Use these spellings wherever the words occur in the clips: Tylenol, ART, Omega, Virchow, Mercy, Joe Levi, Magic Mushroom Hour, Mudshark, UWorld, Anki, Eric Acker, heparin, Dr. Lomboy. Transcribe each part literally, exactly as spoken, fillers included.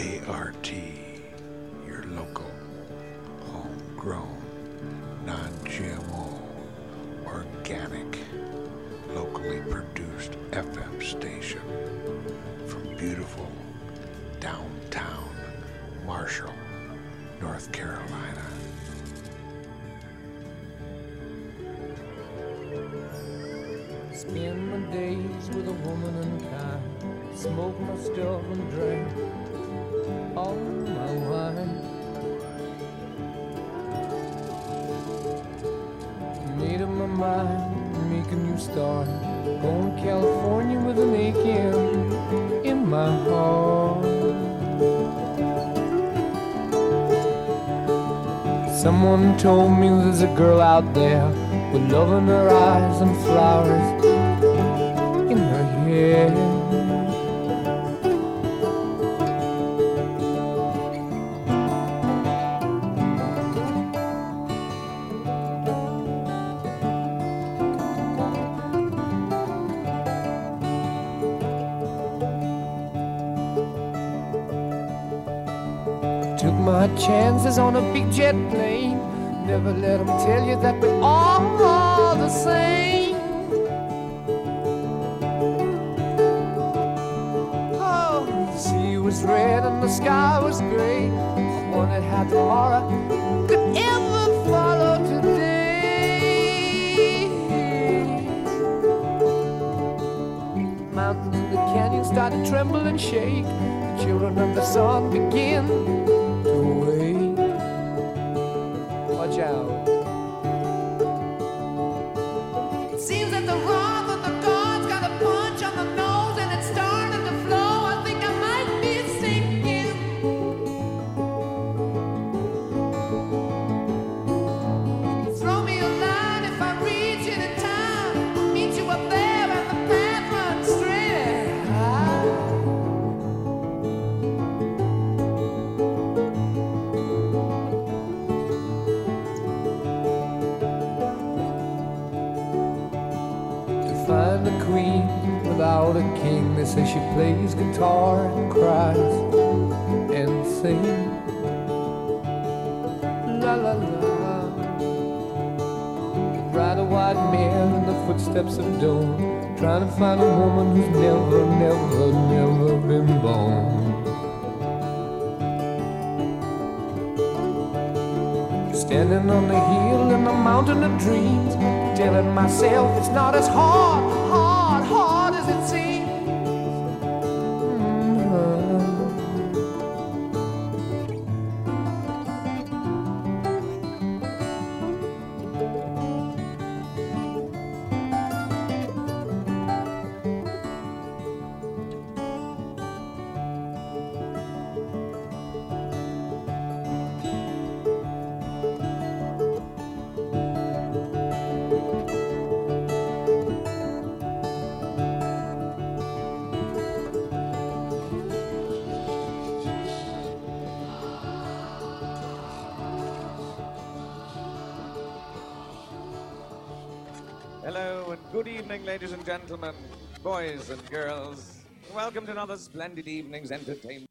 A R T, your local, homegrown, non G M O, organic, locally produced F M station from beautiful downtown Marshall, North Carolina. Spend my days with a woman unkind, smoke my stuff and drink all my wine. Made up my mind, make a new start, going to California with an aching in my heart. Someone told me there's a girl out there with love in her eyes and flowers in her hair. Took my chances on a big jet plane. Never let them tell you that we're all the same. Oh, the sea was red and the sky was gray. I wondered how tomorrow could ever follow today. Mountains and the canyons start to tremble and shake. The children of the sun begin to wake. Watch out. Find a queen without a king. They say she plays guitar and cries and sings. La la la. Ride a white mare in the footsteps of dawn, trying to find a woman who's never, never, never been born. Standing on the hill in the mountain of dreams, telling myself it's not as hard, hard, hard as it seems. Hello and good evening, ladies and gentlemen, boys and girls. Welcome to another splendid evening's entertainment.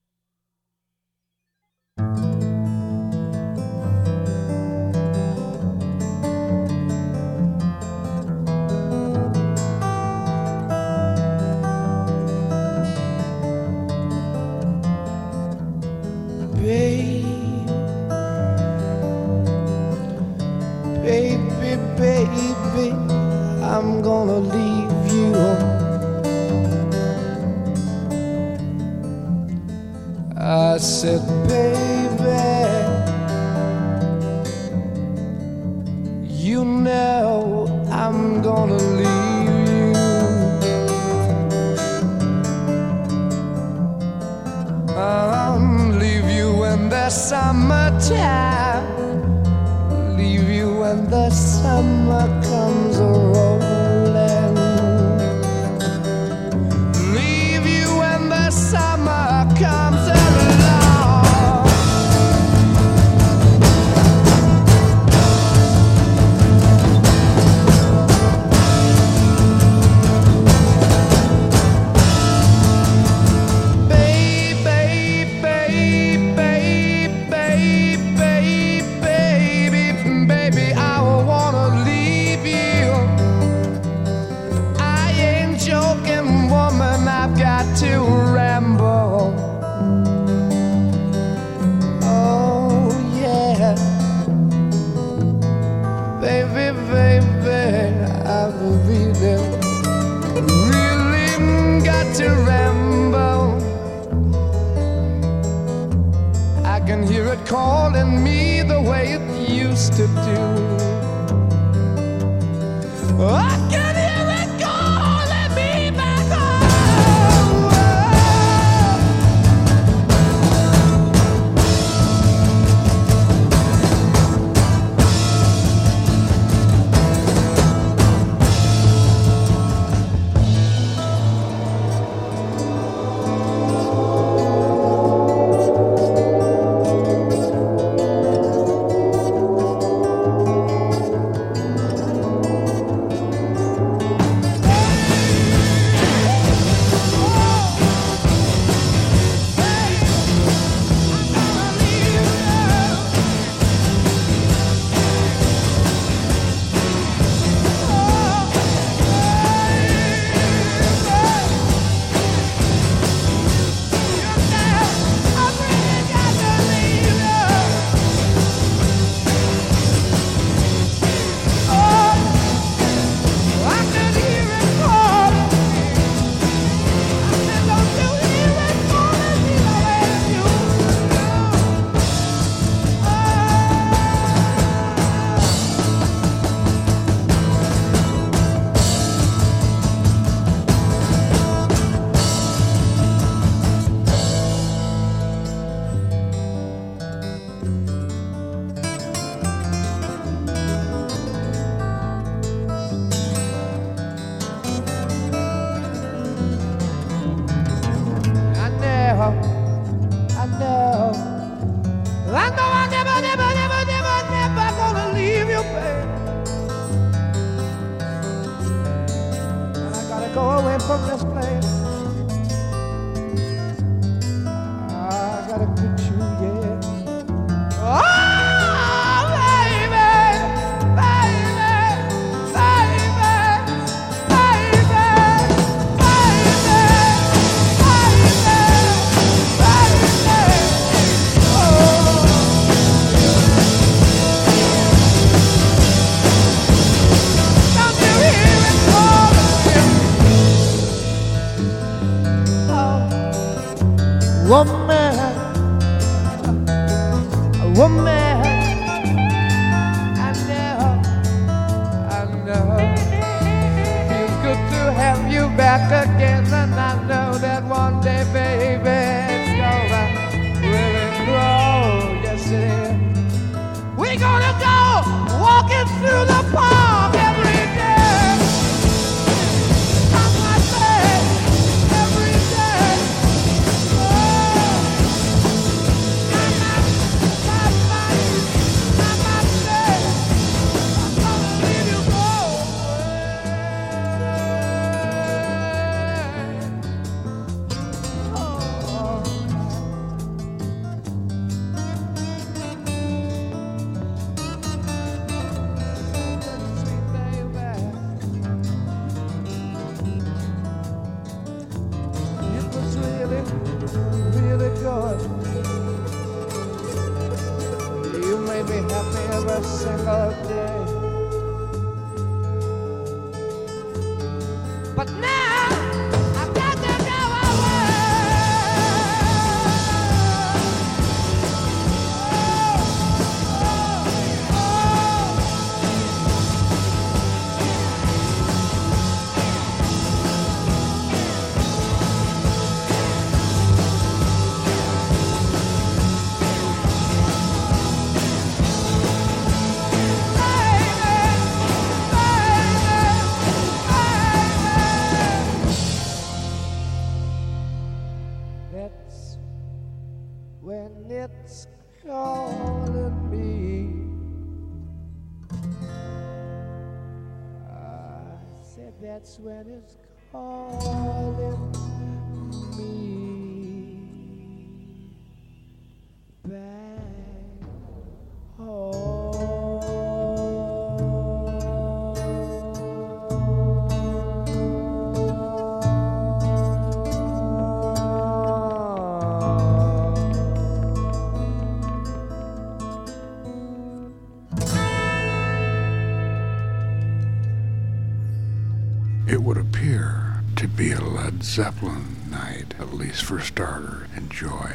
I'm gonna leave you home. I said, baby, you know I'm gonna leave you. I'll leave you in the summertime, leave you when the summer comes around. Baby, can hear it calling me the way it used to do. I can that's when it's calling me back home. It would appear to be a Led Zeppelin night, at least for starter. Enjoy.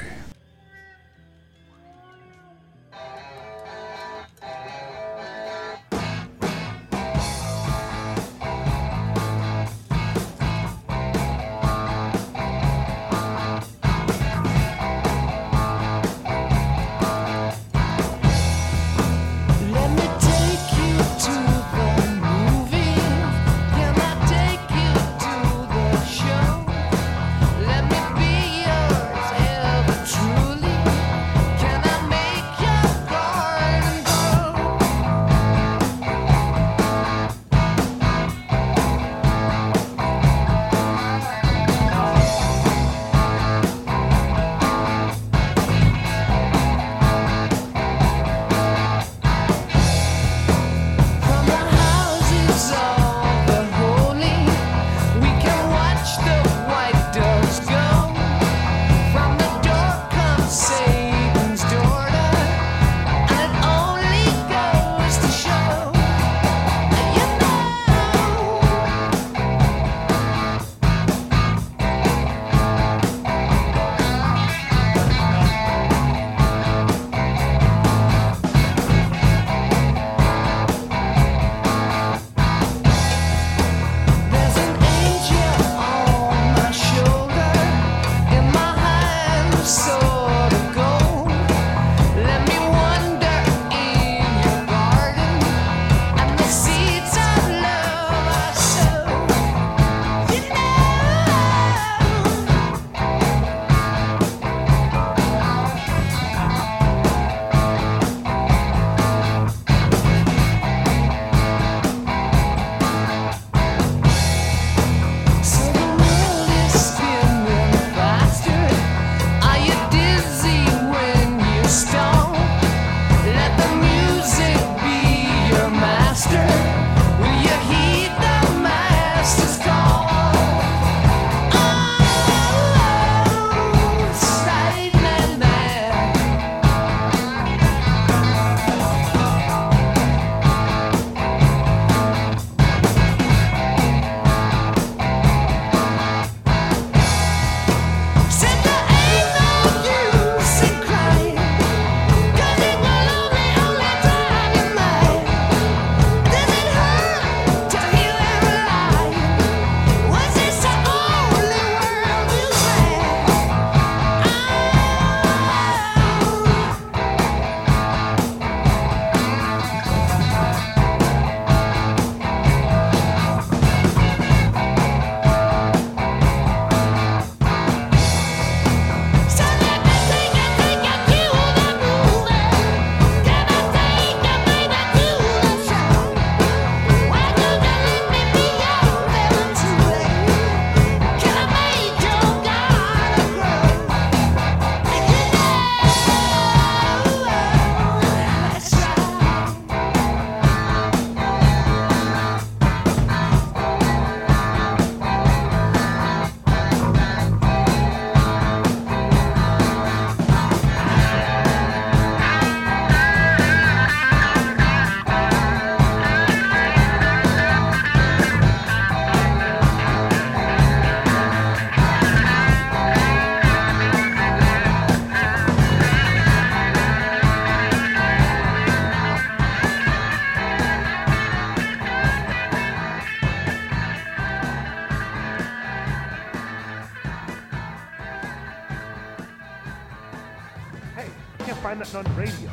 can't find that on radio.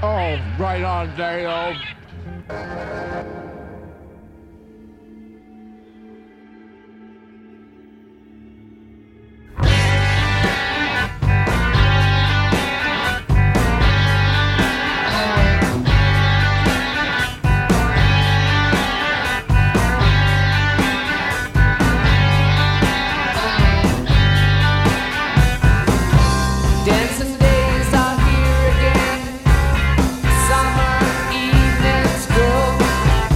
Oh, right on, Dale. Days are here again. Summer evenings go.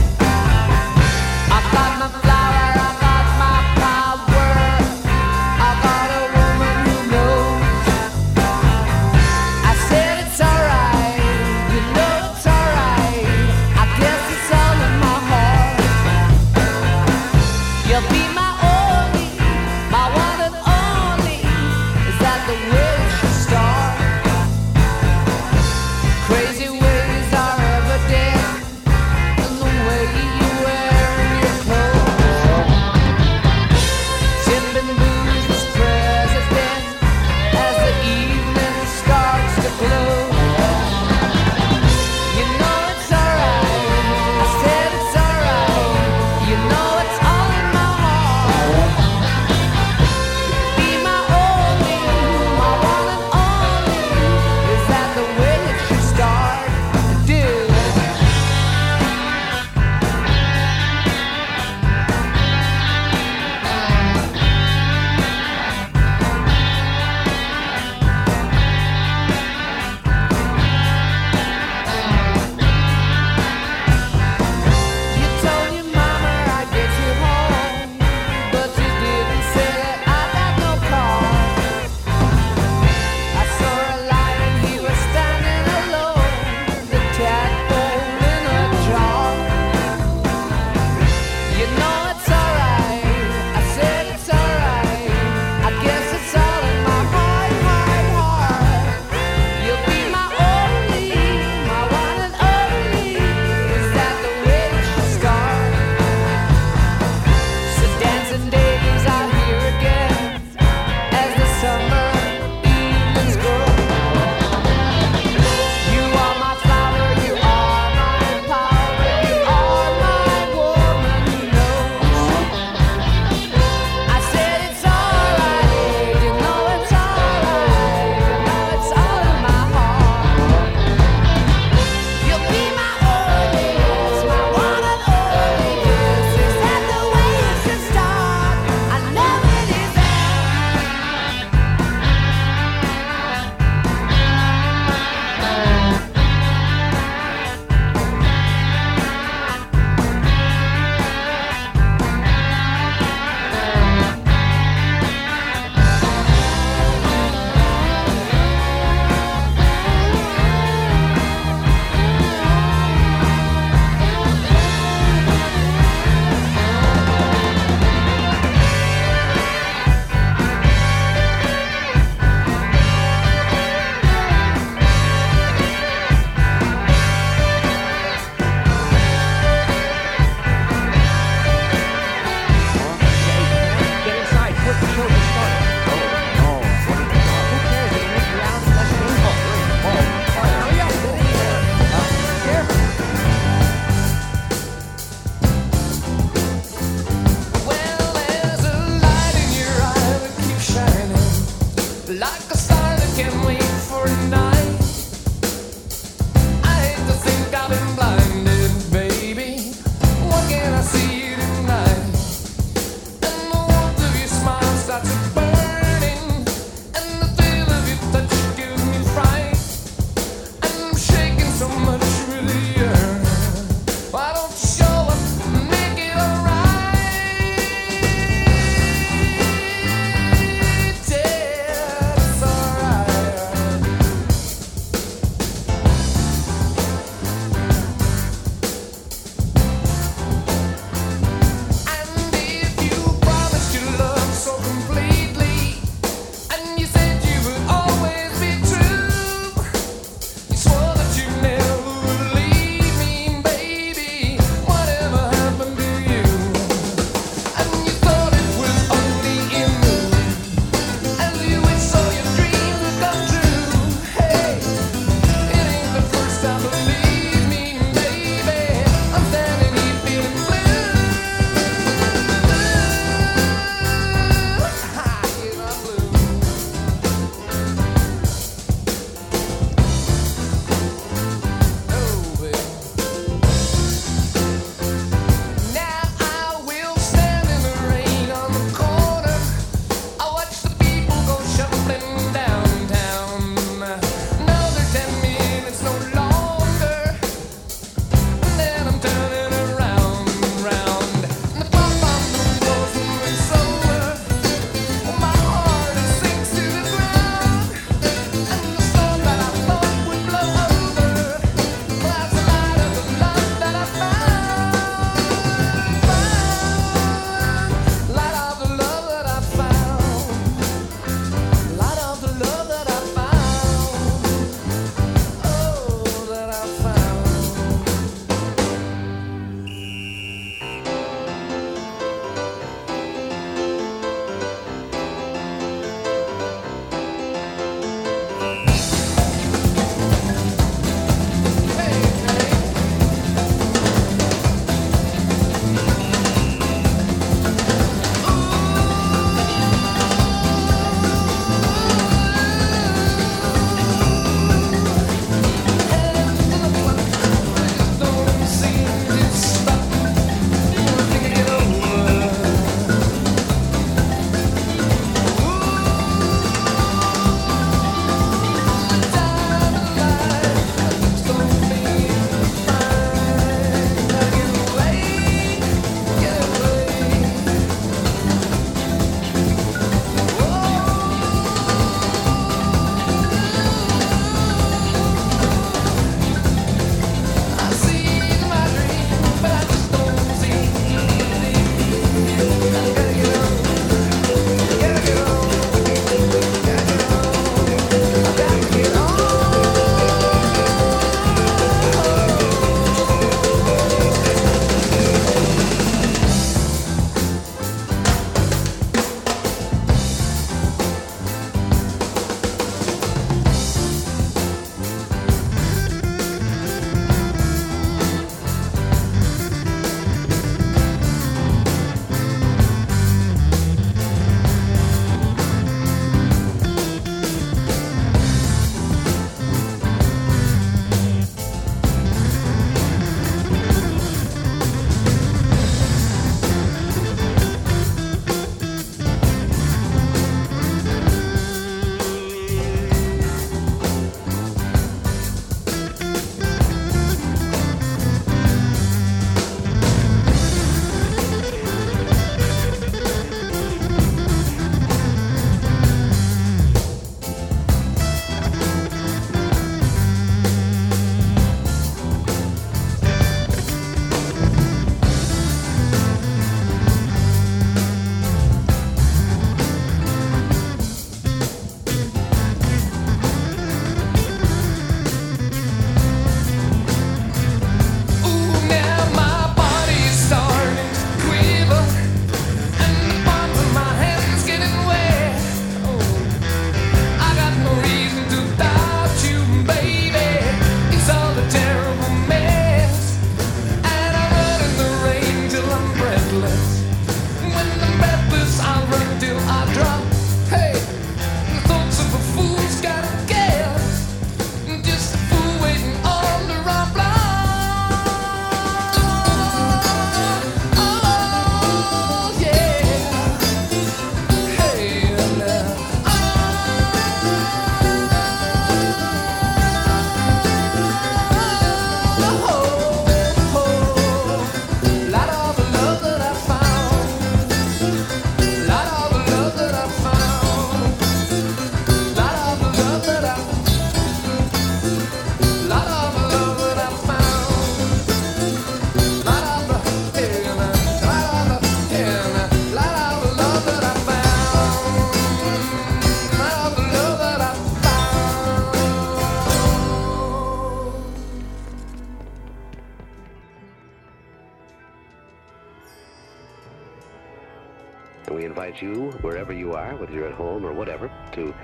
we invite you, wherever you are, whether you're at home or whatever, to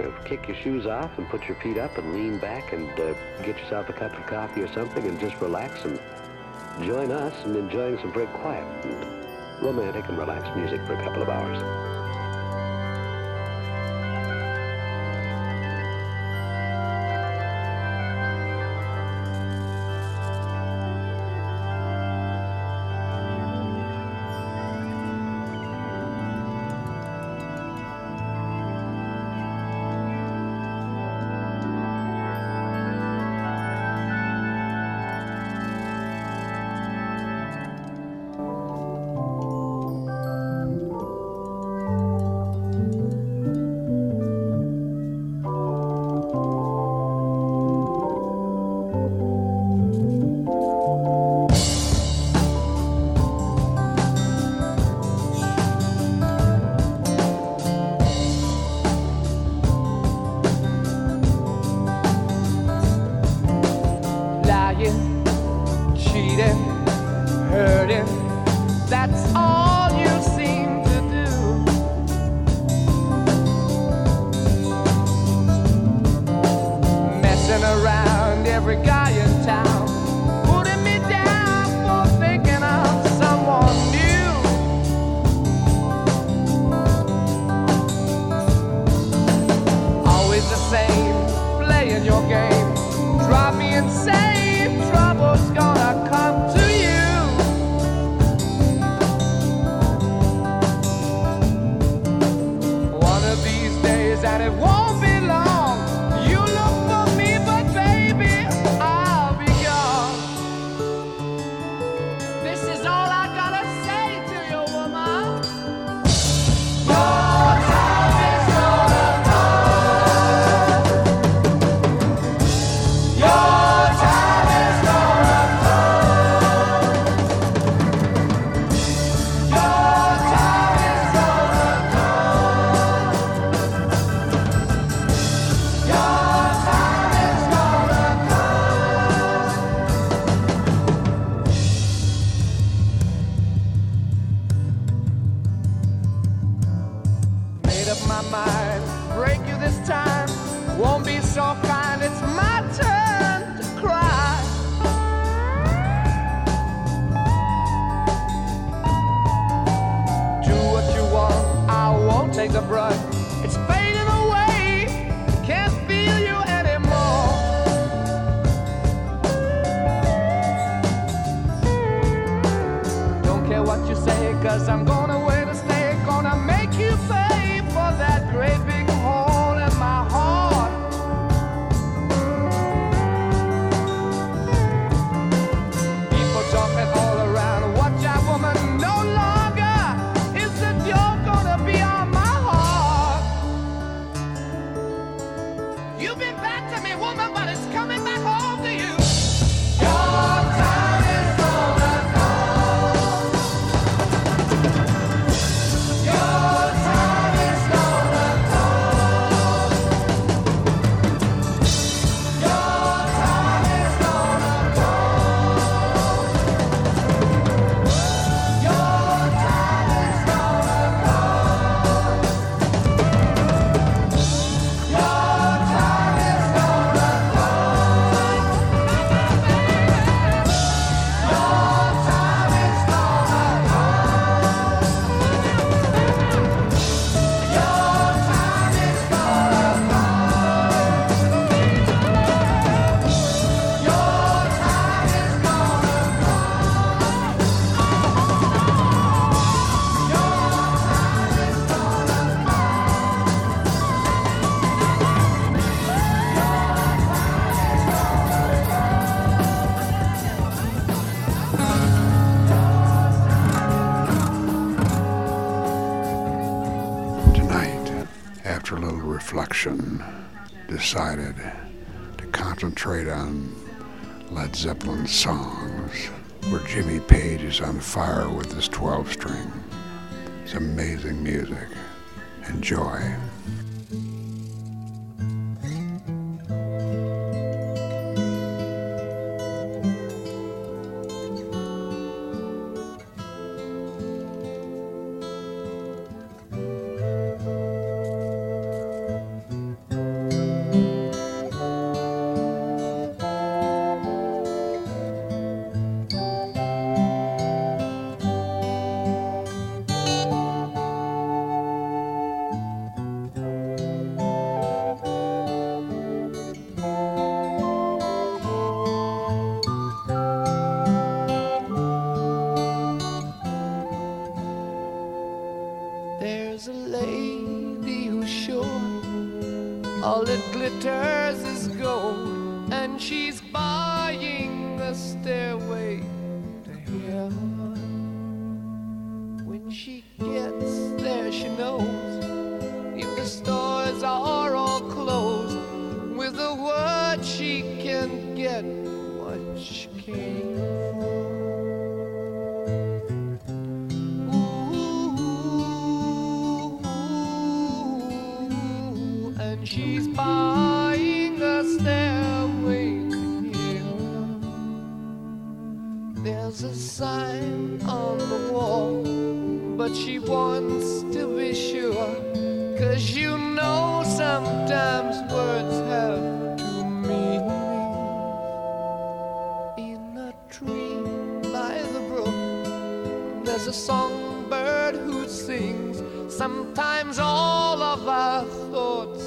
uh, kick your shoes off and put your feet up and lean back and uh, get yourself a cup of coffee or something and just relax and join us in enjoying some very quiet and romantic and relaxed music for a couple of hours. Decided to concentrate on Led Zeppelin songs, where Jimmy Page is on fire with his twelve string. It's amazing music. Enjoy. glitters is gold, and she's buying the stairway to heaven. When she gets there, she knows if the stores are all closed, with a word she can get what she came for. She's buying a stairway here. There's a sign on the wall, but she wants to be sure, 'cause you know sometimes words have to mean. In a tree by the brook, there's a songbird who sings. Sometimes all of our thoughts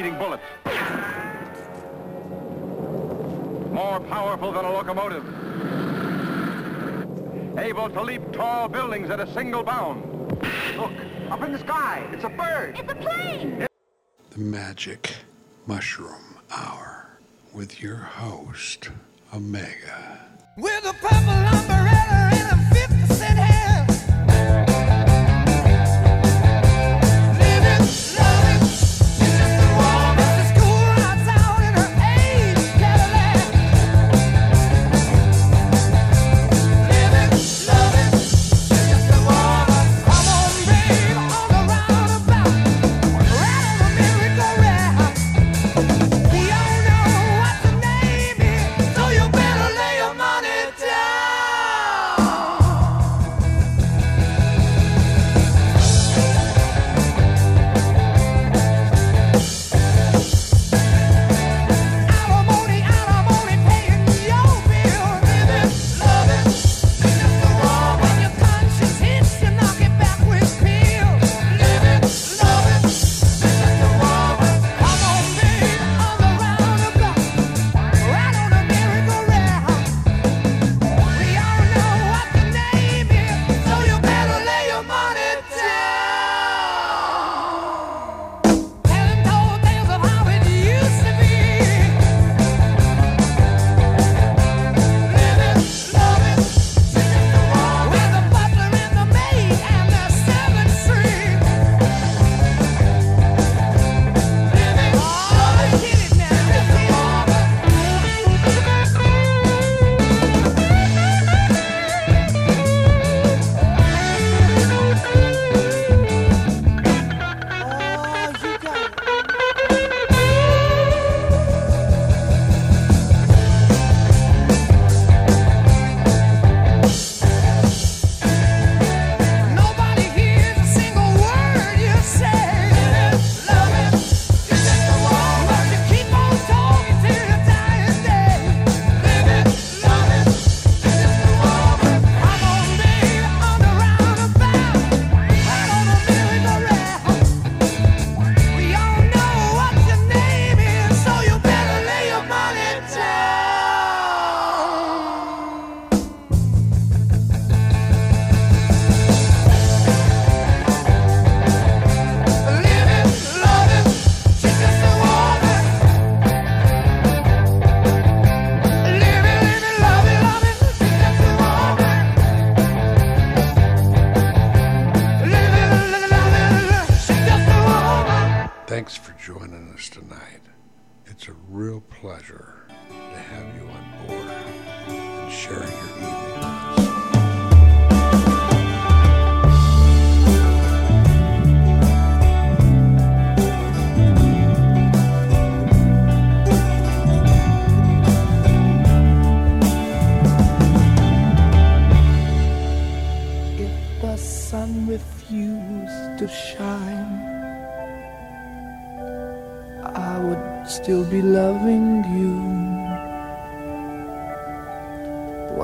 eating bullets. More powerful than a locomotive. Able to leap tall buildings at a single bound. Look, up in the sky, it's a bird. It's a plane. The Magic Mushroom Hour with your host, Omega. With a purple umbrella and a fifty cent hand.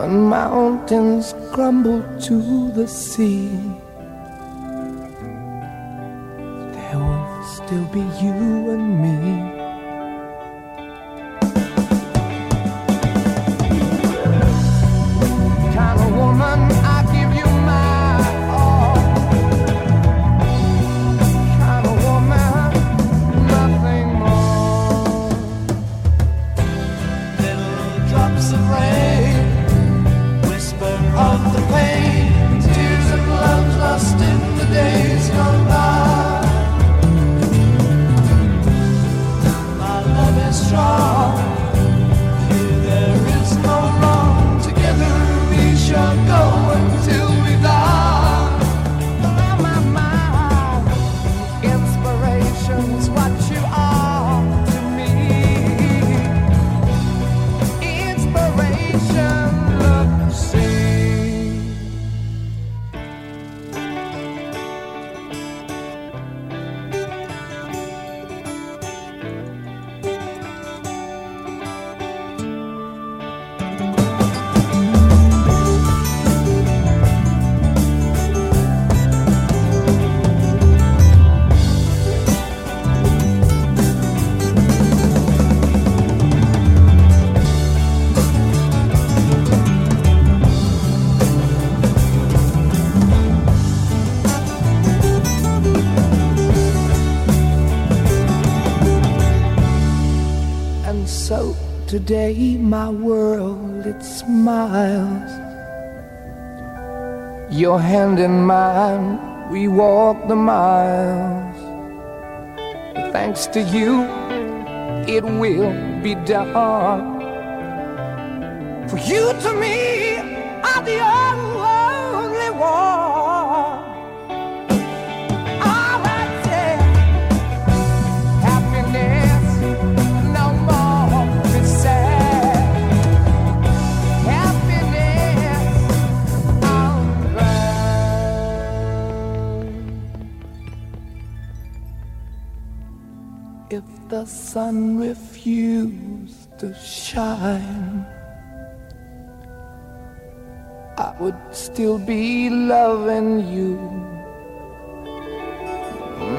Mountains crumble to the sea, there will still be you and me. Kind of woman, I give you my all. Kind of woman, nothing more. Little drops of rain of the pain, tears of love lost in the days gone by. Today my world, it smiles. Your hand in mine, we walk the miles. But thanks to you, it will be dark. For you to me are the only one. All right, yeah. Happiness no more is sad. Happiness, all right. If the sun refused to shine, I would still be loving you.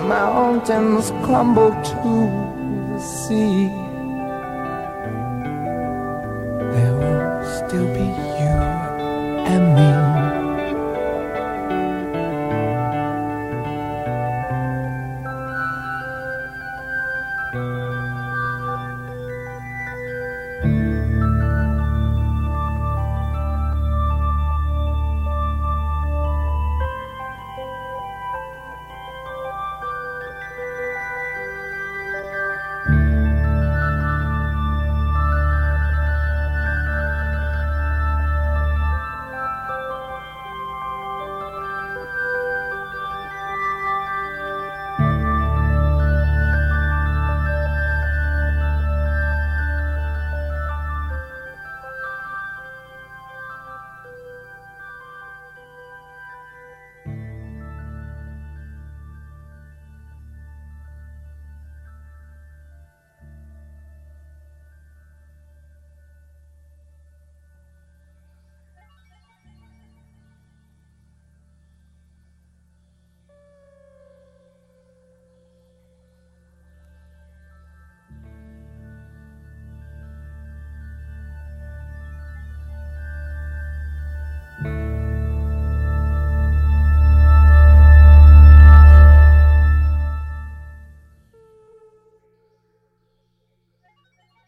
Mountains crumble to the sea, there will still be you and me.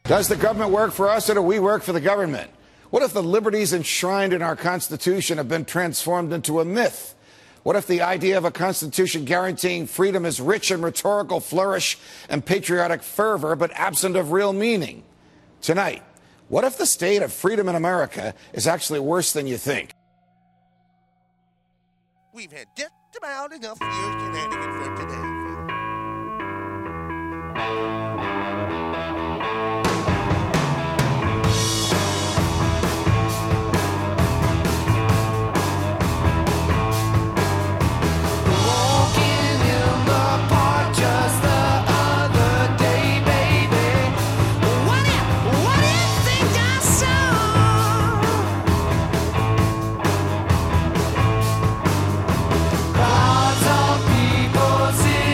Does the government work for us, or do we work for the government? What if the liberties enshrined in our Constitution have been transformed into a myth? What if the idea of a Constitution guaranteeing freedom is rich in rhetorical flourish and patriotic fervor, but absent of real meaning? Tonight, what if the state of freedom in America is actually worse than you think? We've had just about enough shenanigans for today. See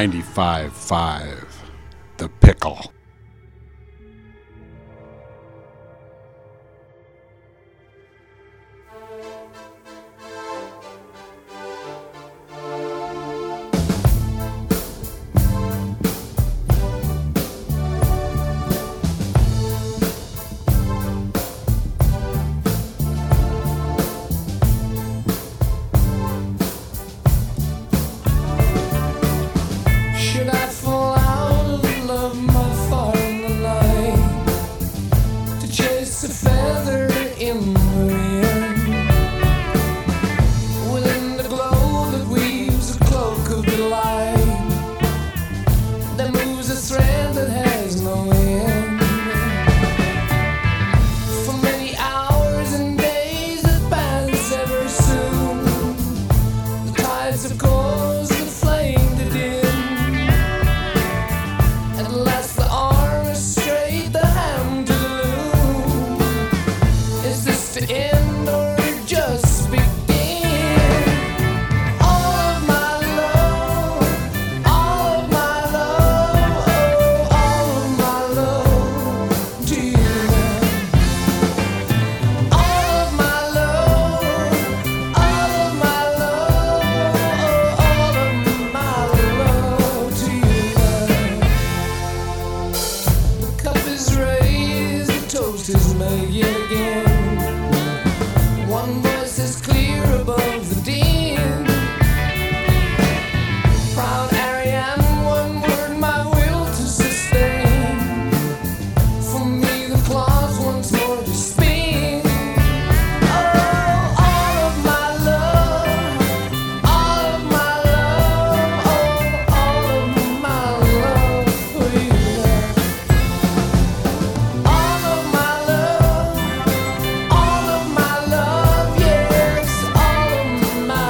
ninety-five point five, The Pickle. My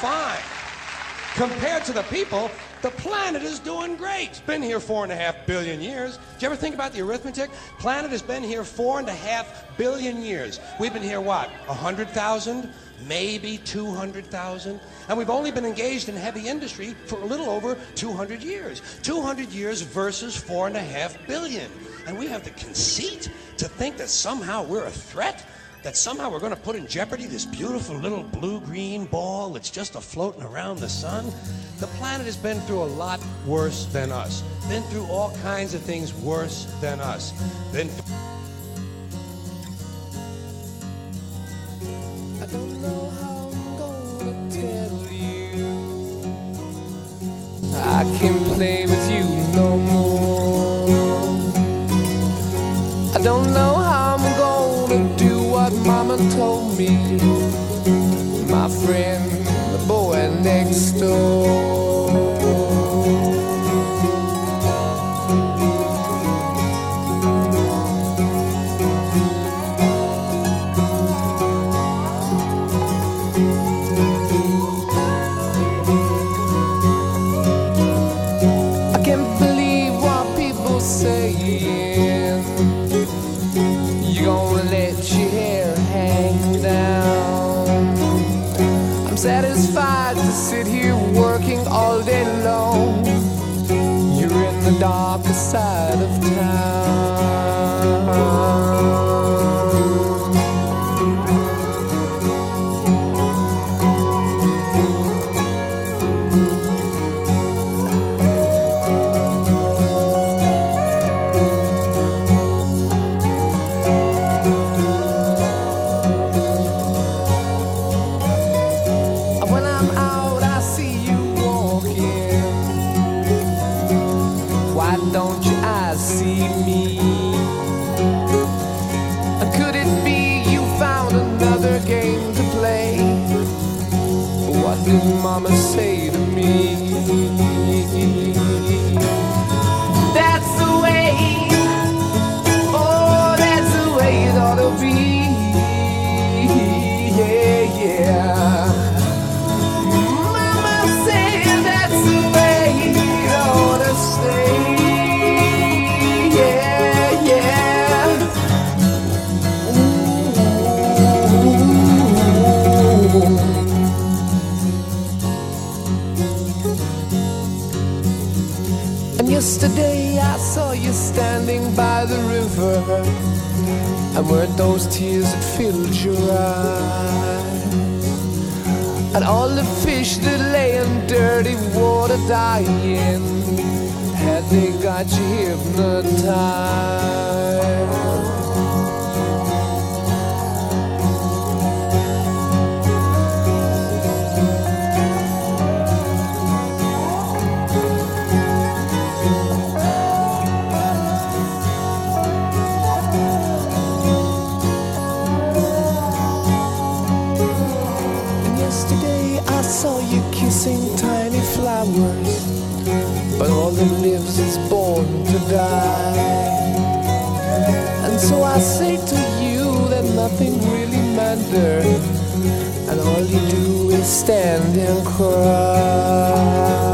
fine. Compared to the people, the planet is doing great. It's been here four and a half billion years. Did you ever think about the arithmetic? Planet has been here four and a half billion years. We've been here, what, one hundred thousand? Maybe two hundred thousand? And we've only been engaged in heavy industry for a little over two hundred years. two hundred years versus four and a half billion. And we have the conceit to think that somehow we're a threat? That somehow we're going to put in jeopardy this beautiful little blue-green ball that's just a-floating around the sun? The planet has been through a lot worse than us. Been through all kinds of things worse than us. Been I don't know how I'm going to tell you I can't play with you no more. I don't know how I'm going to do what Mama told me, my friend, the boy next door. I can't believe what people say. You're gonna let your hair hang down. I'm satisfied to sit here working all day long. You're in the darker side of town. Mama say to me, that's the way, oh, that's the way it ought to be. Yeah, yeah. Mama say that's the way it ought to stay. Yeah, yeah. Ooh. Yesterday I saw you standing by the river, and weren't those tears that filled your eyes? And all the fish that lay in dirty water dying, had they got you hypnotized? Kissing tiny flowers, but all that lives is born to die. And so I say to you that nothing really matters, and all you do is stand and cry.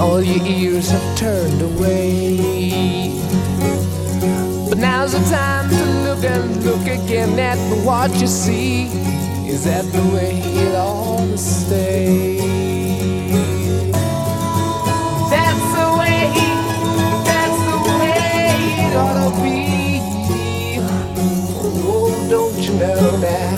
All your ears have turned away, but now's the time to look and look again at what you see. Is that the way it ought to stay? That's the way, that's the way it ought to be. Oh, don't you know that?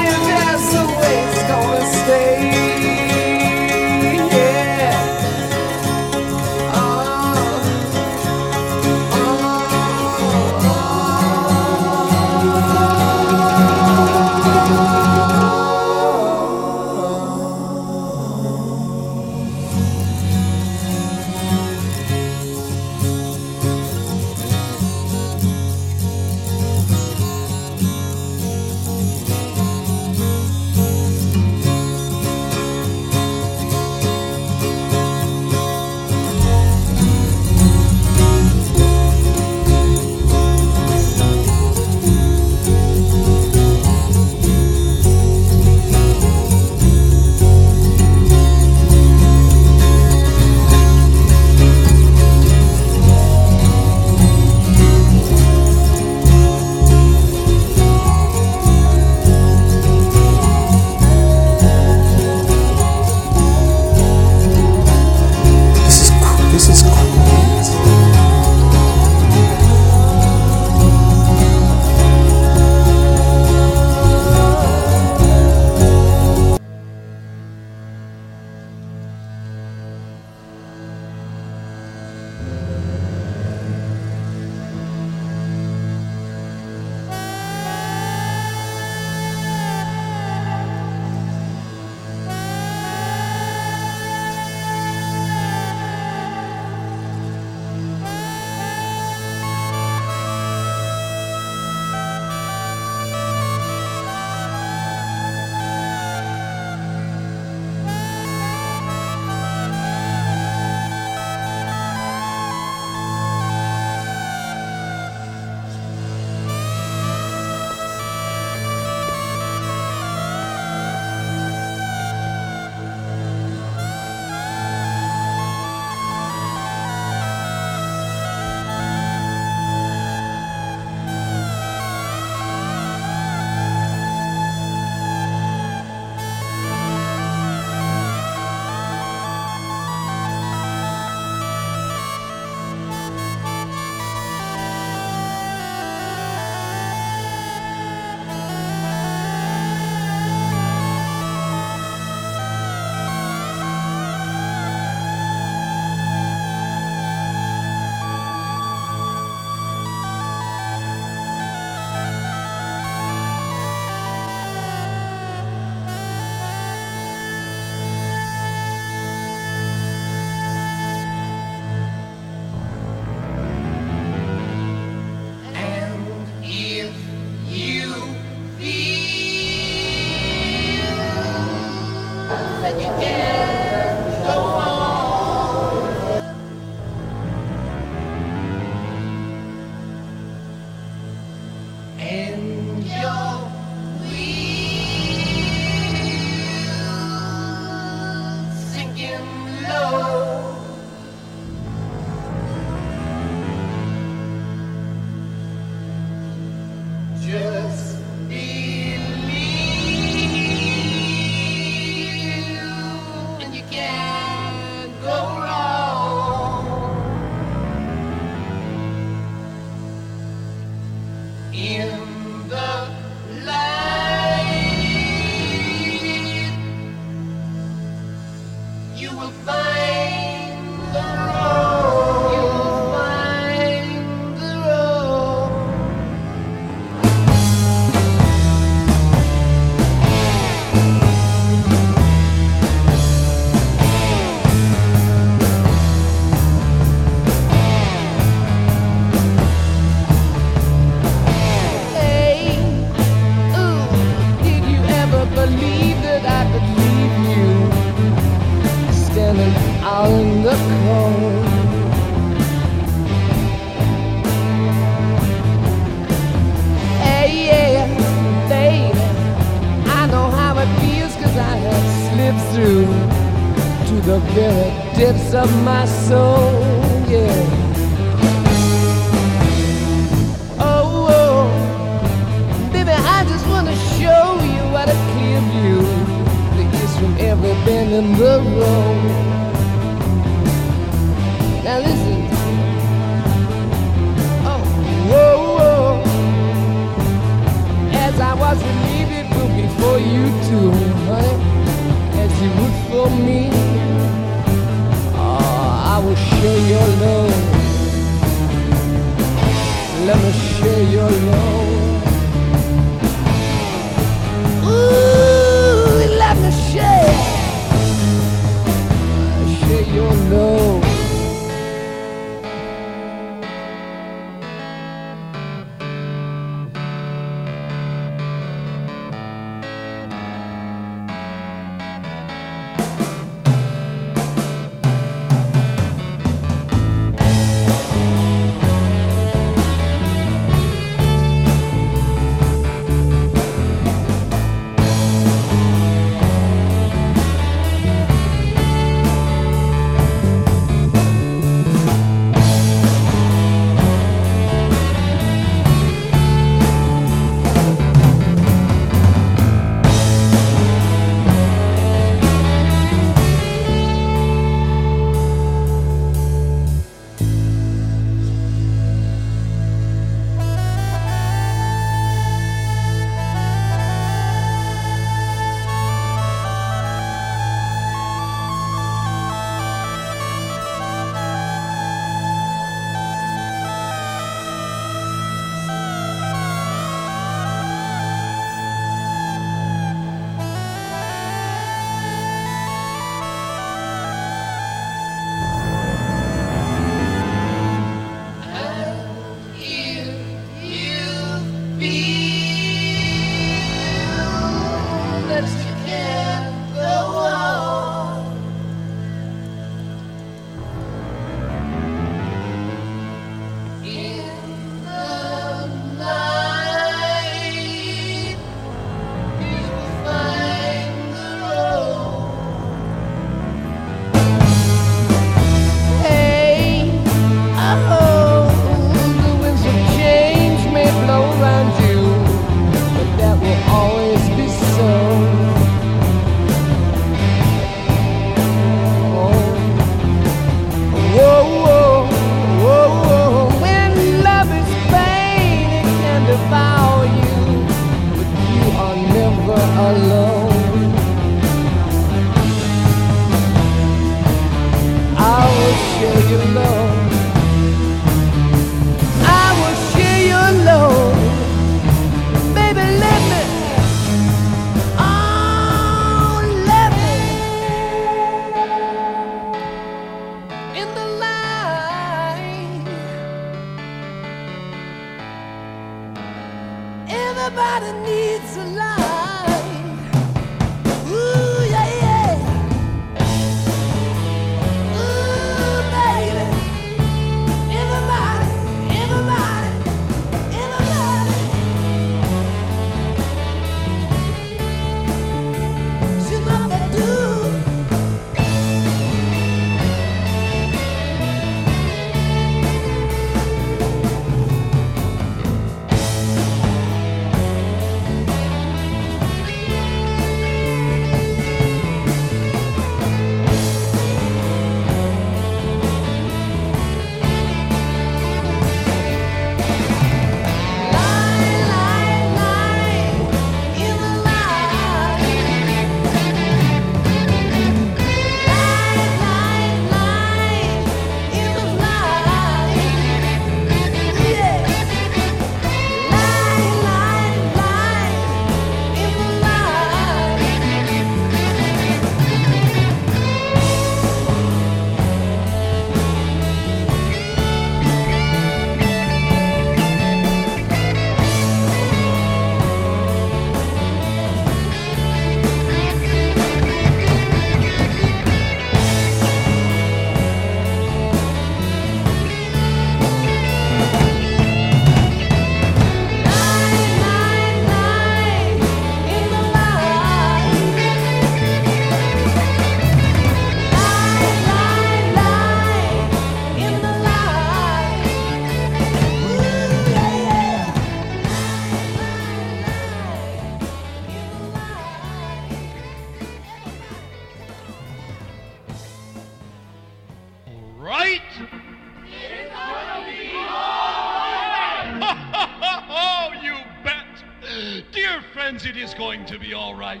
friends, it is going to be all right.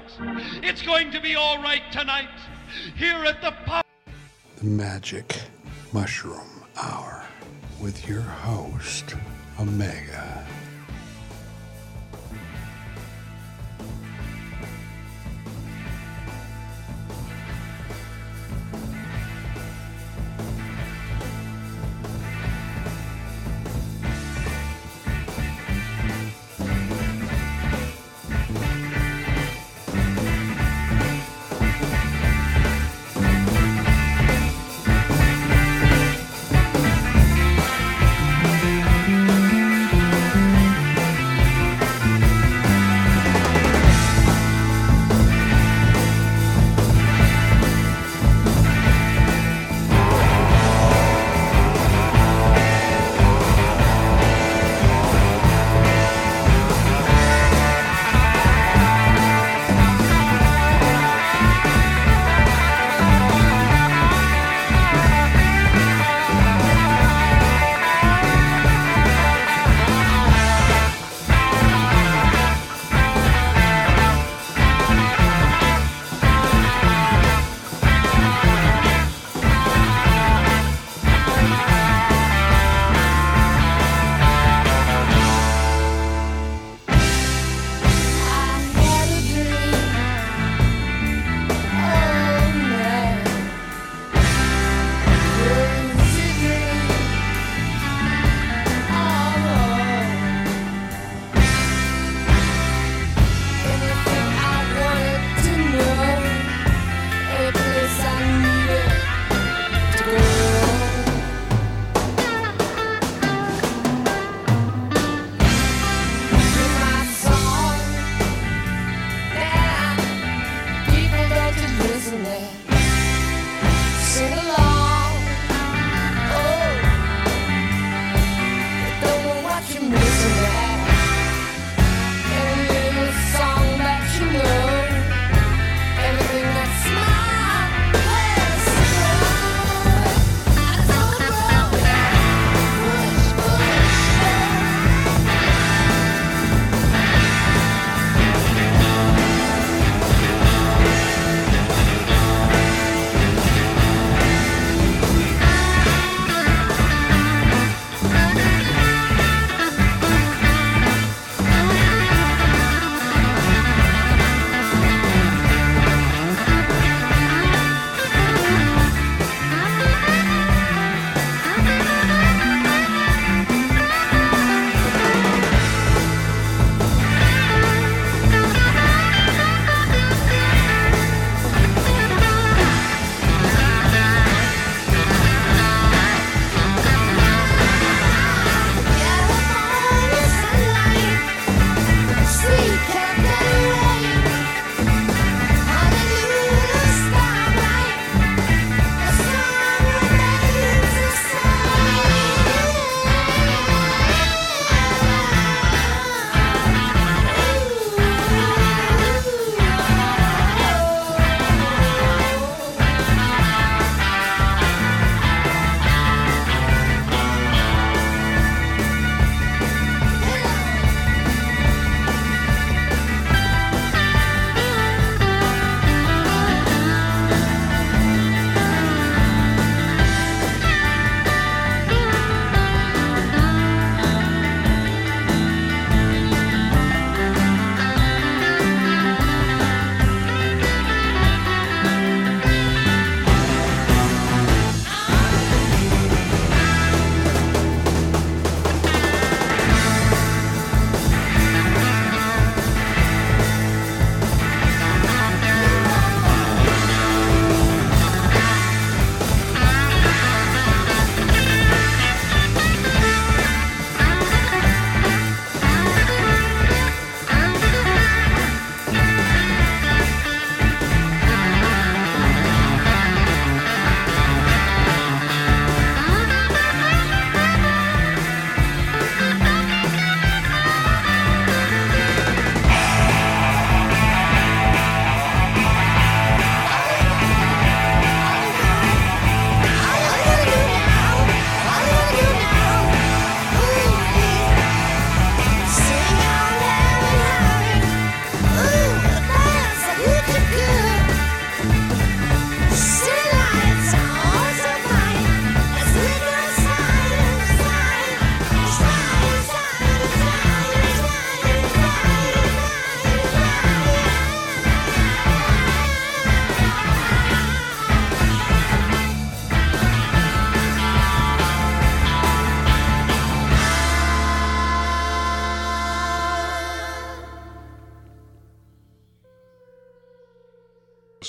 It's going to be all right tonight, here at the pub. The Magic Mushroom Hour with your host, Omega.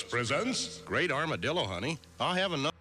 Presents Great Armadillo, honey. I'll have enough.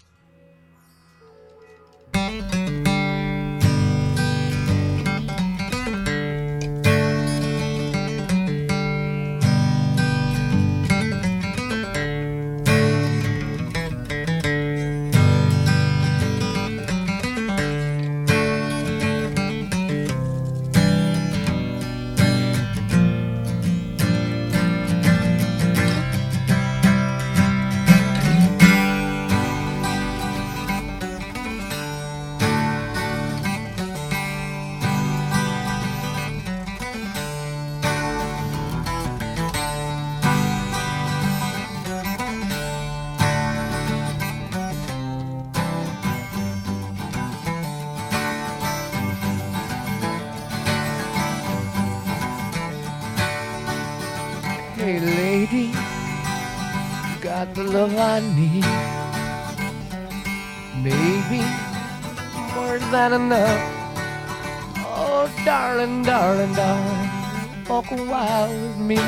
Hey lady, got the love I need. Maybe more than enough. Oh darling, darling, darling, walk a while with me.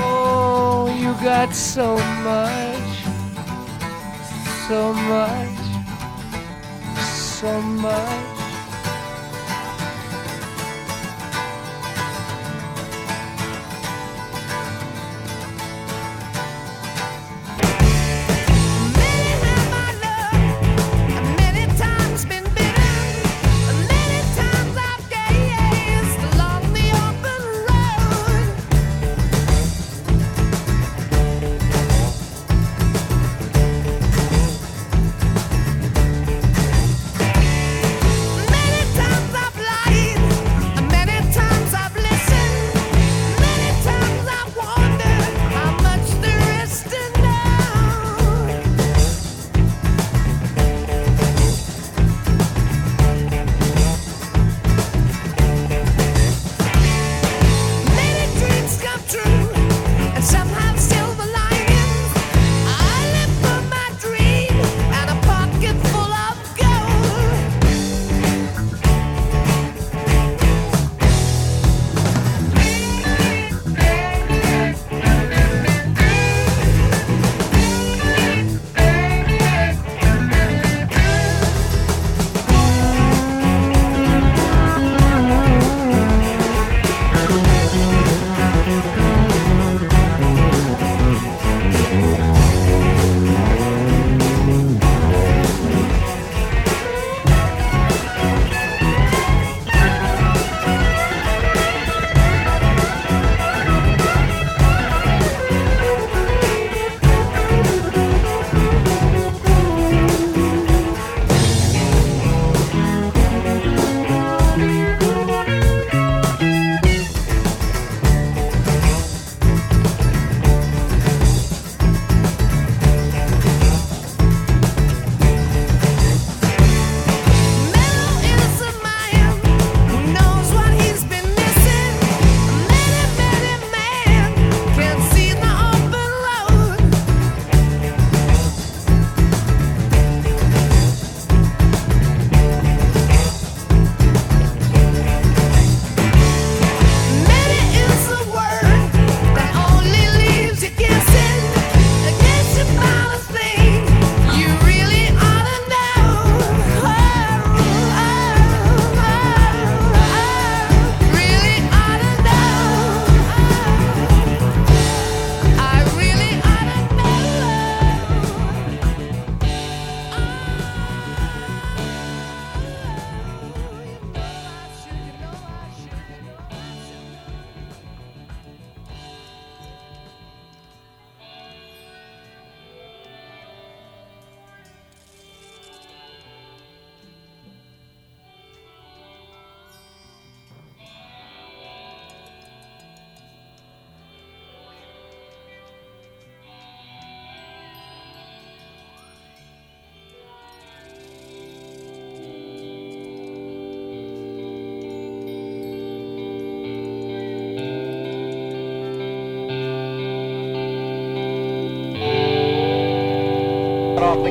Oh, you got so much, so much, so much.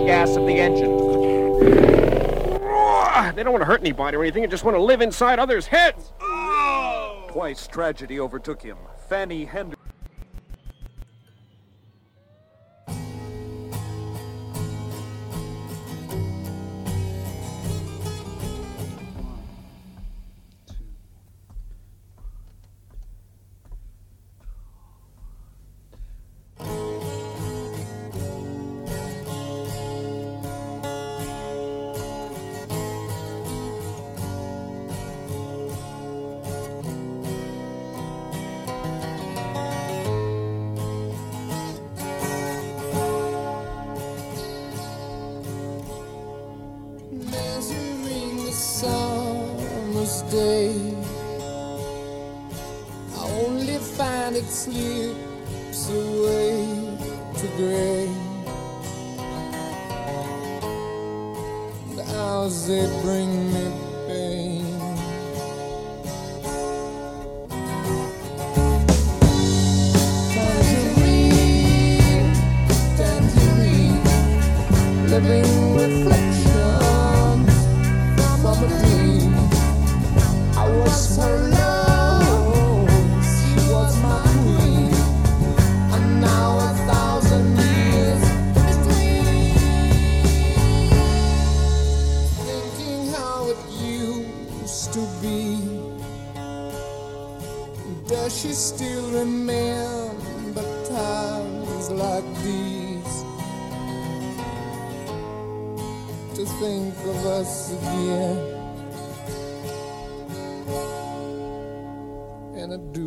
Gas of the engine. They don't want to hurt anybody or anything. They just want to live inside others' heads. Twice tragedy overtook him. Fanny Henderson. stay. I only find it slips away to grey. The hours they bring me pain. Tangerine, tangerine, living reflections from a dream. I was her love. She still remember times like these. To think of us again, and I do.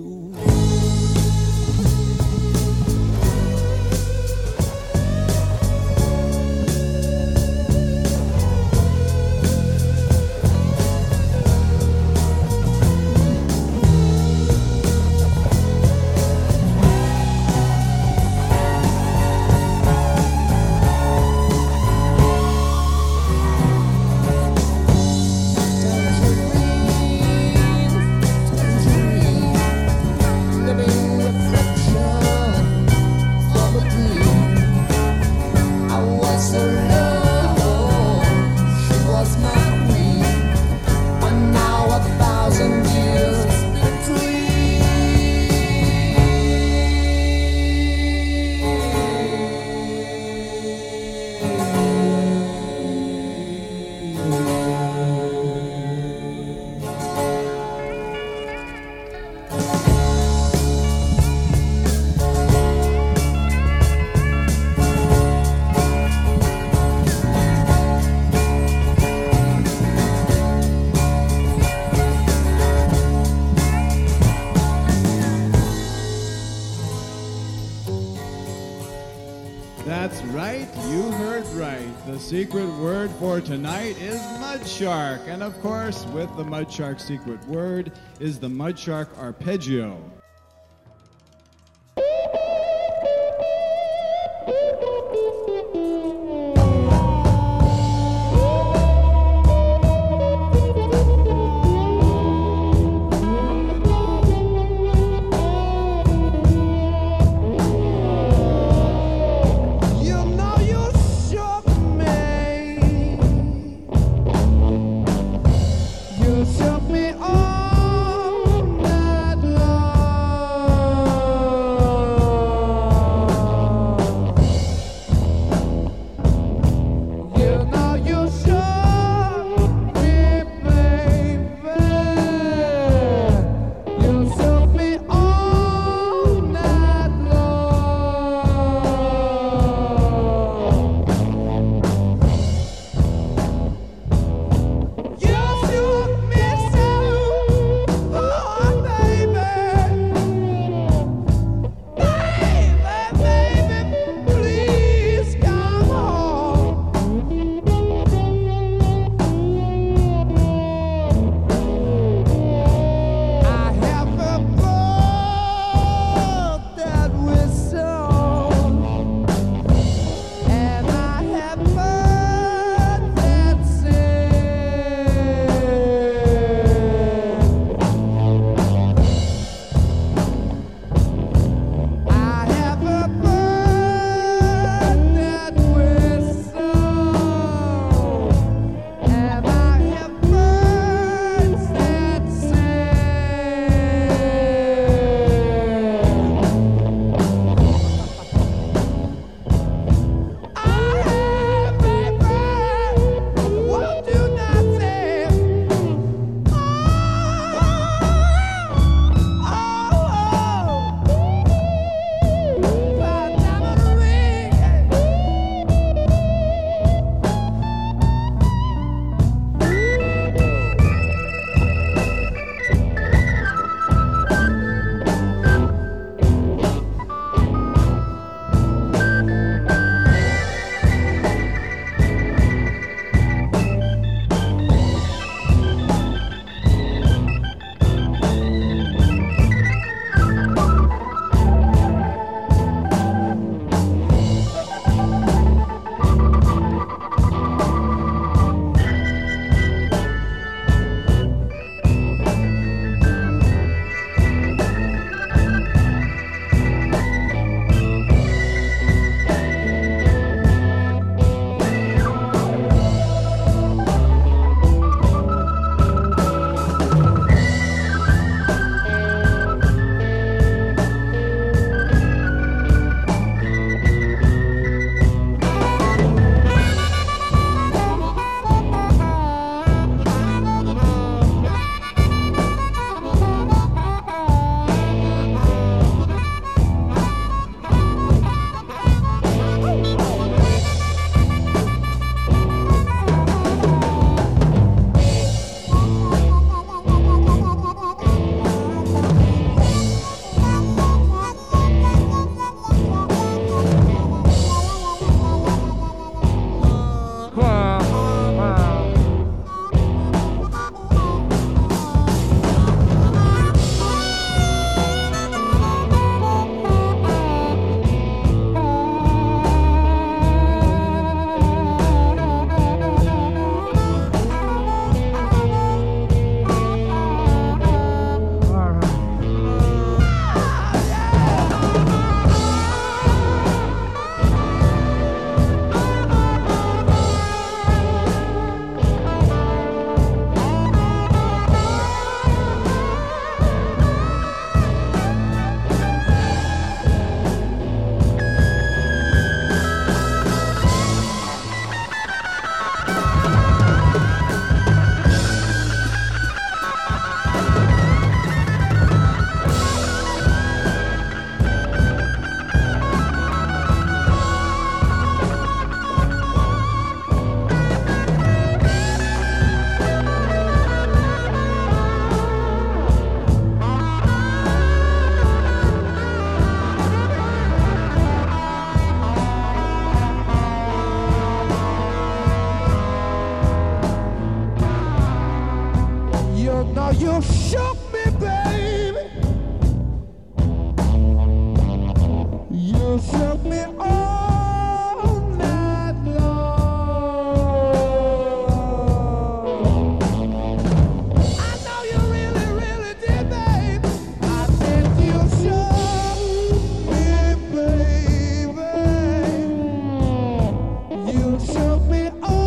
Secret word for tonight is Mudshark, and of course, with the Mudshark secret word is the Mudshark arpeggio. You shook me all night long. You know you shook me, baby. You shook me all night long. I know you really, really did, baby. I think you shook me, baby. You shook me all.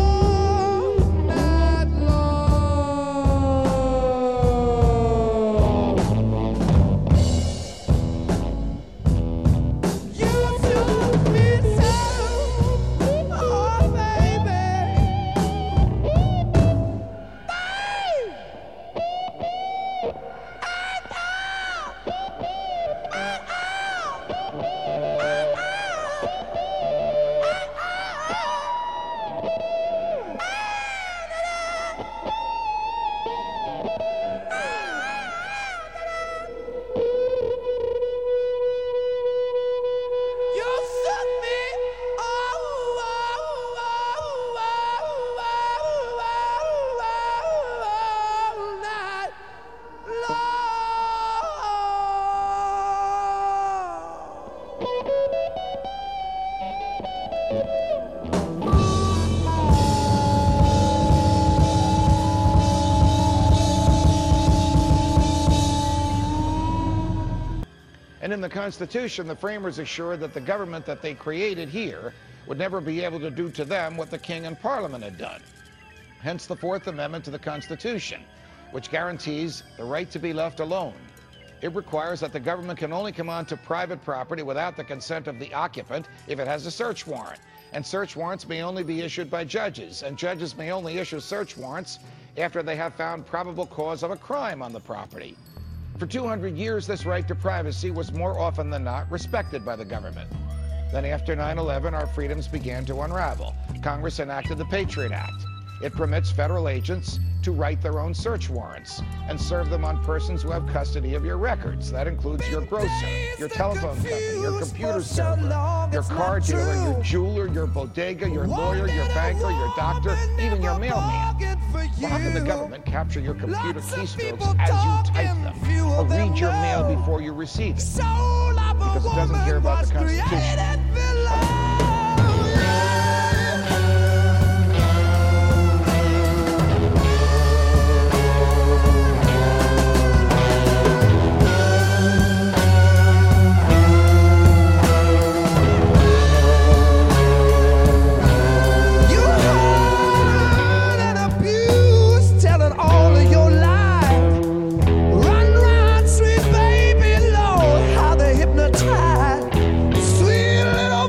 And in the Constitution, the framers assured that the government that they created here would never be able to do to them what the King and Parliament had done. Hence the Fourth Amendment to the Constitution, which guarantees the right to be left alone. It requires that the government can only come onto private property without the consent of the occupant if it has a search warrant. And search warrants may only be issued by judges, and judges may only issue search warrants after they have found probable cause of a crime on the property. For two hundred years, this right to privacy was more often than not respected by the government. Then after nine eleven, our freedoms began to unravel. Congress enacted the Patriot Act. It permits federal agents to write their own search warrants and serve them on persons who have custody of your records. That includes your grocer, your telephone company, your computer server, your car dealer, your jeweler, your bodega, your lawyer, your banker, your doctor, even your mailman. Well, how can the government capture your computer keystrokes as you type them or read your mail before you receive it? Because it doesn't care about the Constitution. Sweet little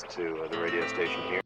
broadcast to uh, the radio station here.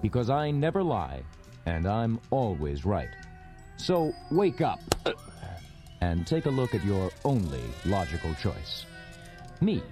Because I never lie, and I'm always right. So wake up and take a look at your only logical choice. Me.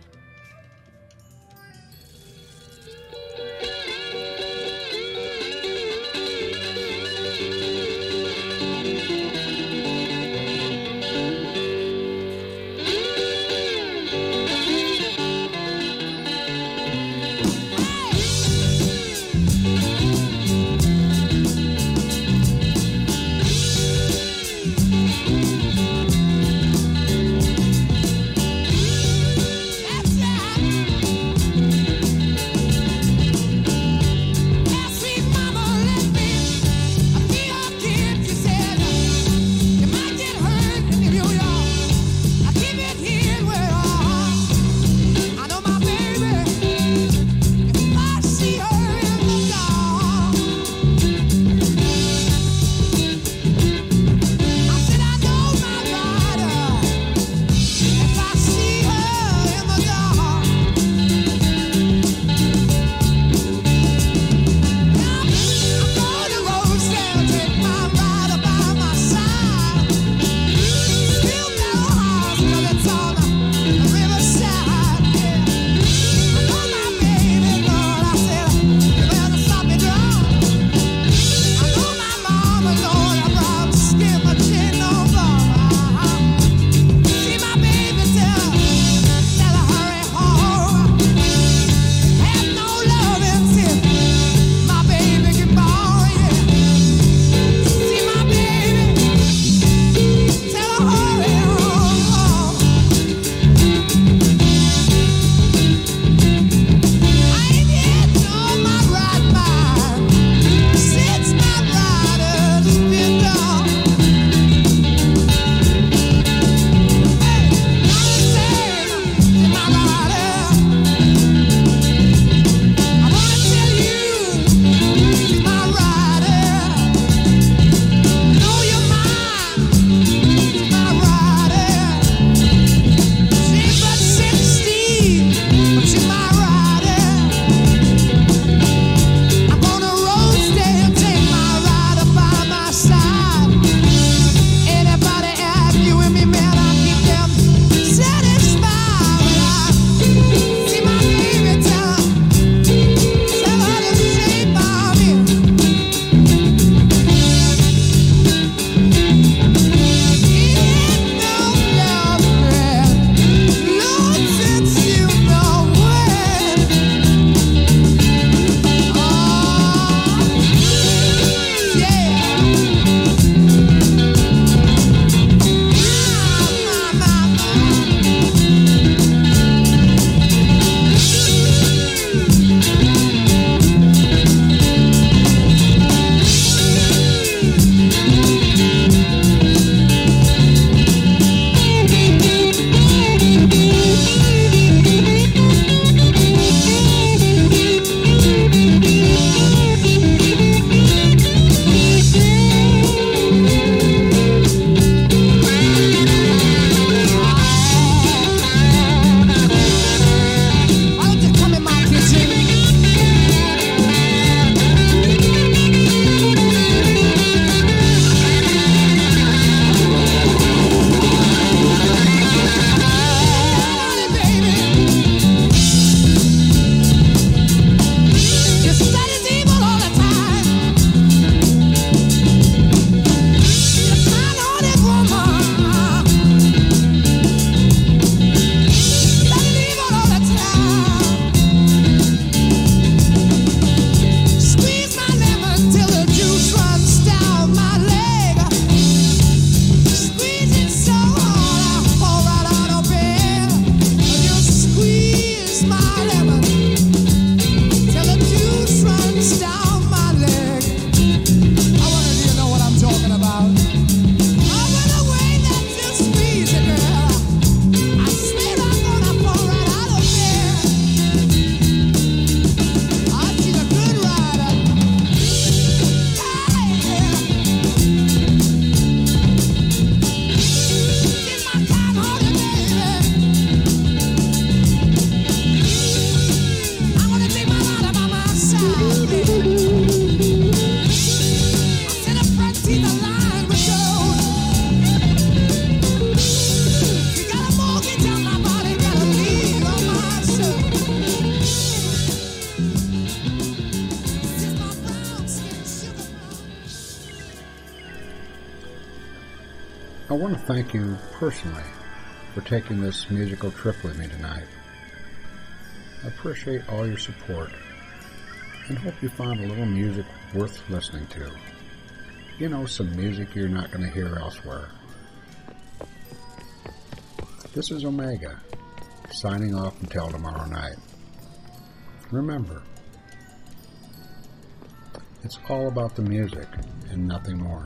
I want to thank you personally for taking this musical trip with me tonight. I appreciate all your support and hope you find a little music worth listening to. You know, some music you're not going to hear elsewhere. This is Omega, signing off until tomorrow night. Remember, it's all about the music and nothing more.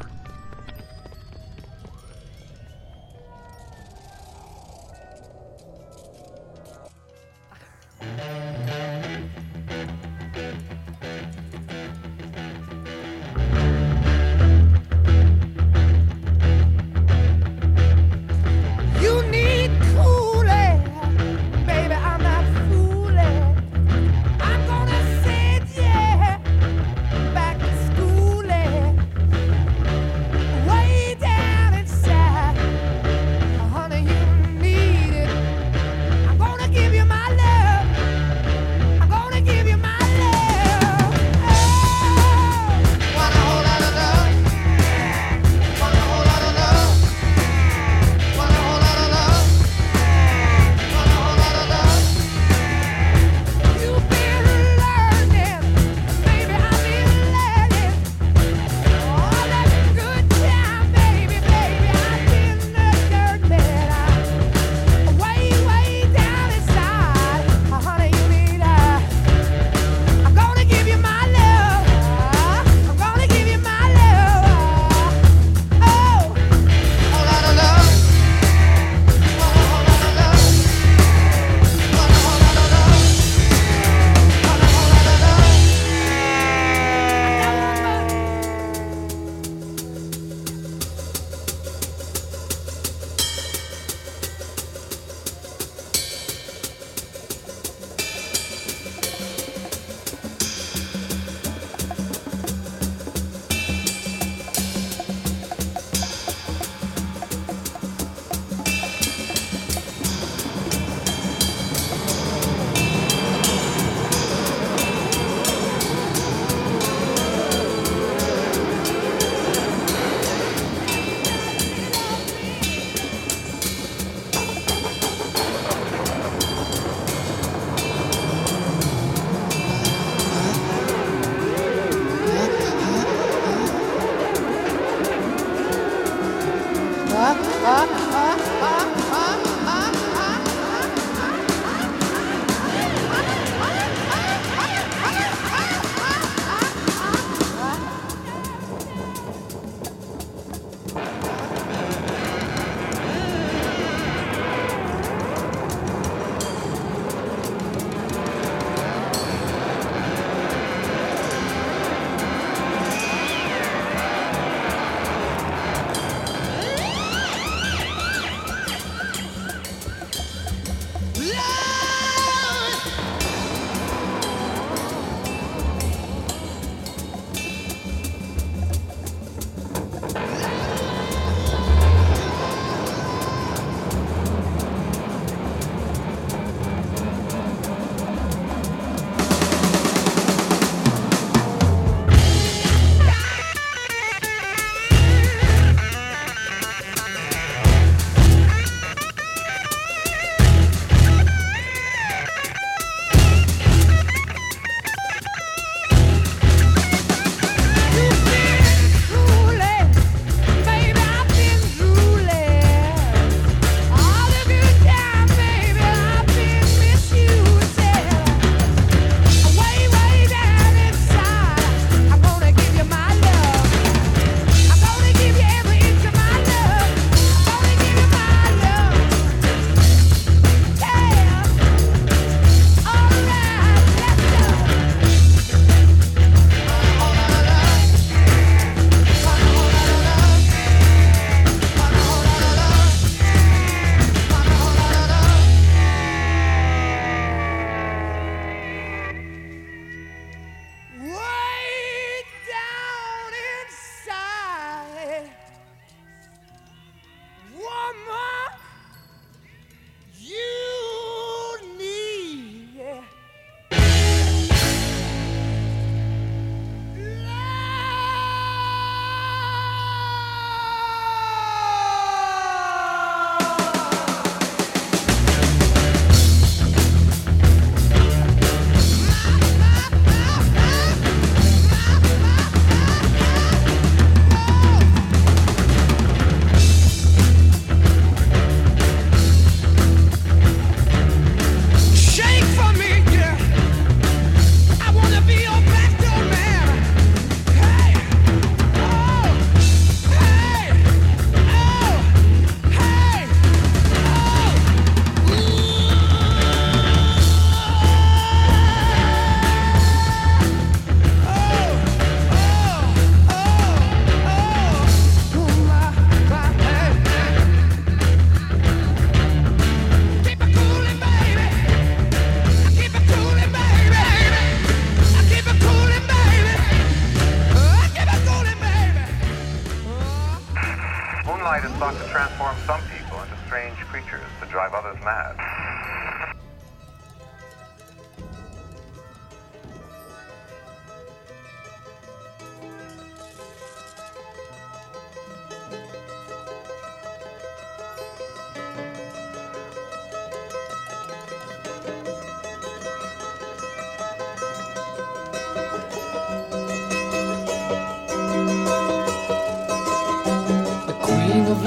father's mad.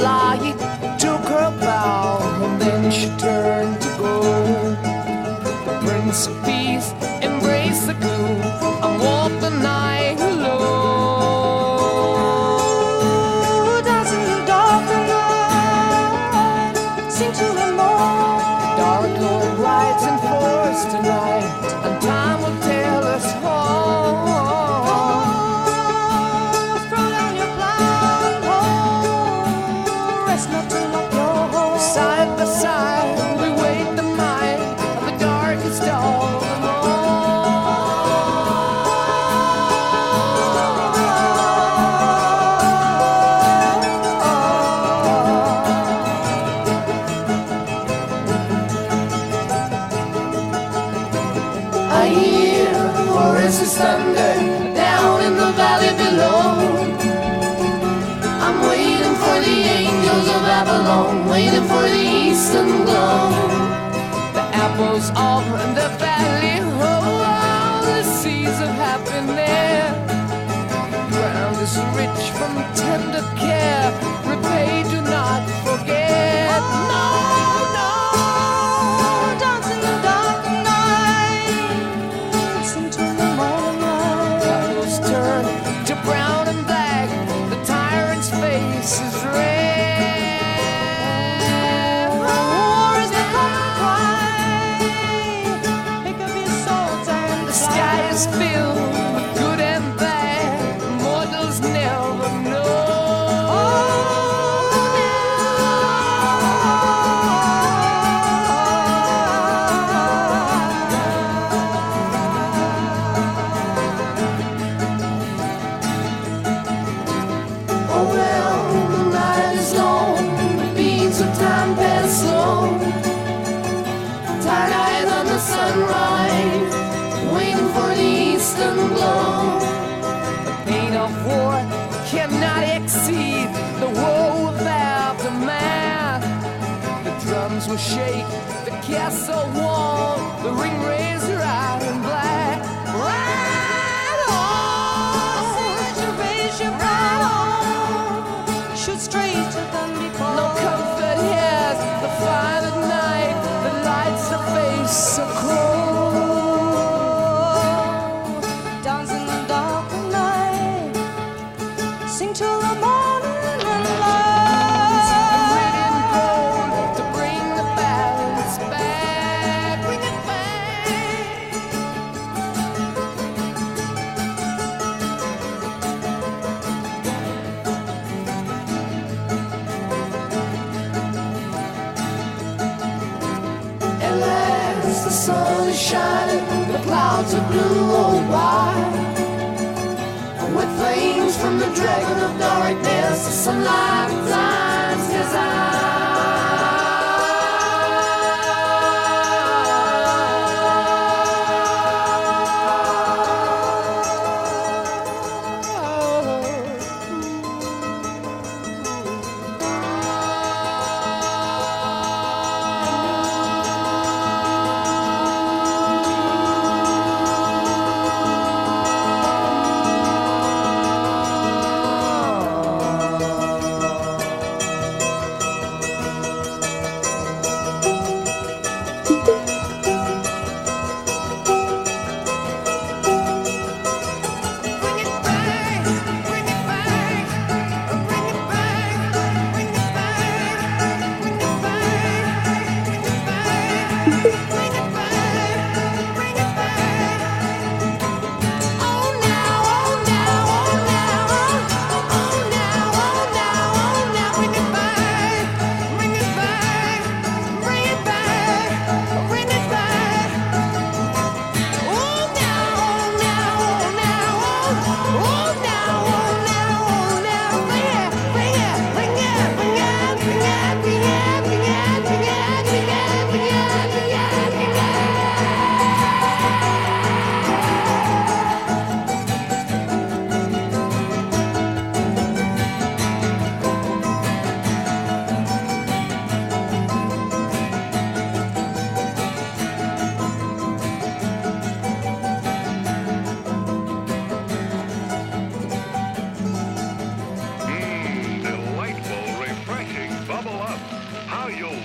Lying took her bow, and then she turned to gold. The Prince of Peace embraced the gloom and walked the night alone. Doesn't the dark night seem to alone? The dark Lord rides in force tonight, and time will tell us all. Waiting for the eastern glow, the apples of the valley, oh, the seas of happiness. The ground is rich from tender care. Repay, do not forget. Oh, no, no, dance in the dark night. Listen to the moonlight. The apples turn to brown and black. The tyrant's face is red. Will shake the castle wall, the ring rays are out in black. Right on, so you raise your right on, shoot straighter than before. No comfort here, the fire at night, the lights, the face so cold. Dance in the dark night, sing to the morning and light. Shining, the clouds are blue or white, with flames from the dragon of darkness, the sunlight blinds his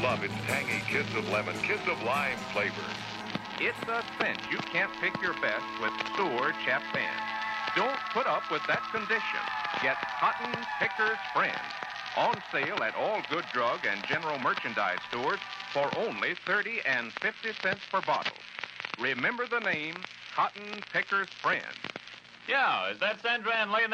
love its tangy kiss of lemon, kiss of lime flavor. It's a cinch you can't pick your best with Sour Chap Band. Don't put up with that condition. Get Cotton Picker's Friend. On sale at all good drug and general merchandise stores for only thirty and fifty cents per bottle. Remember the name, Cotton Picker's Friend. Yeah, is that Sandran laying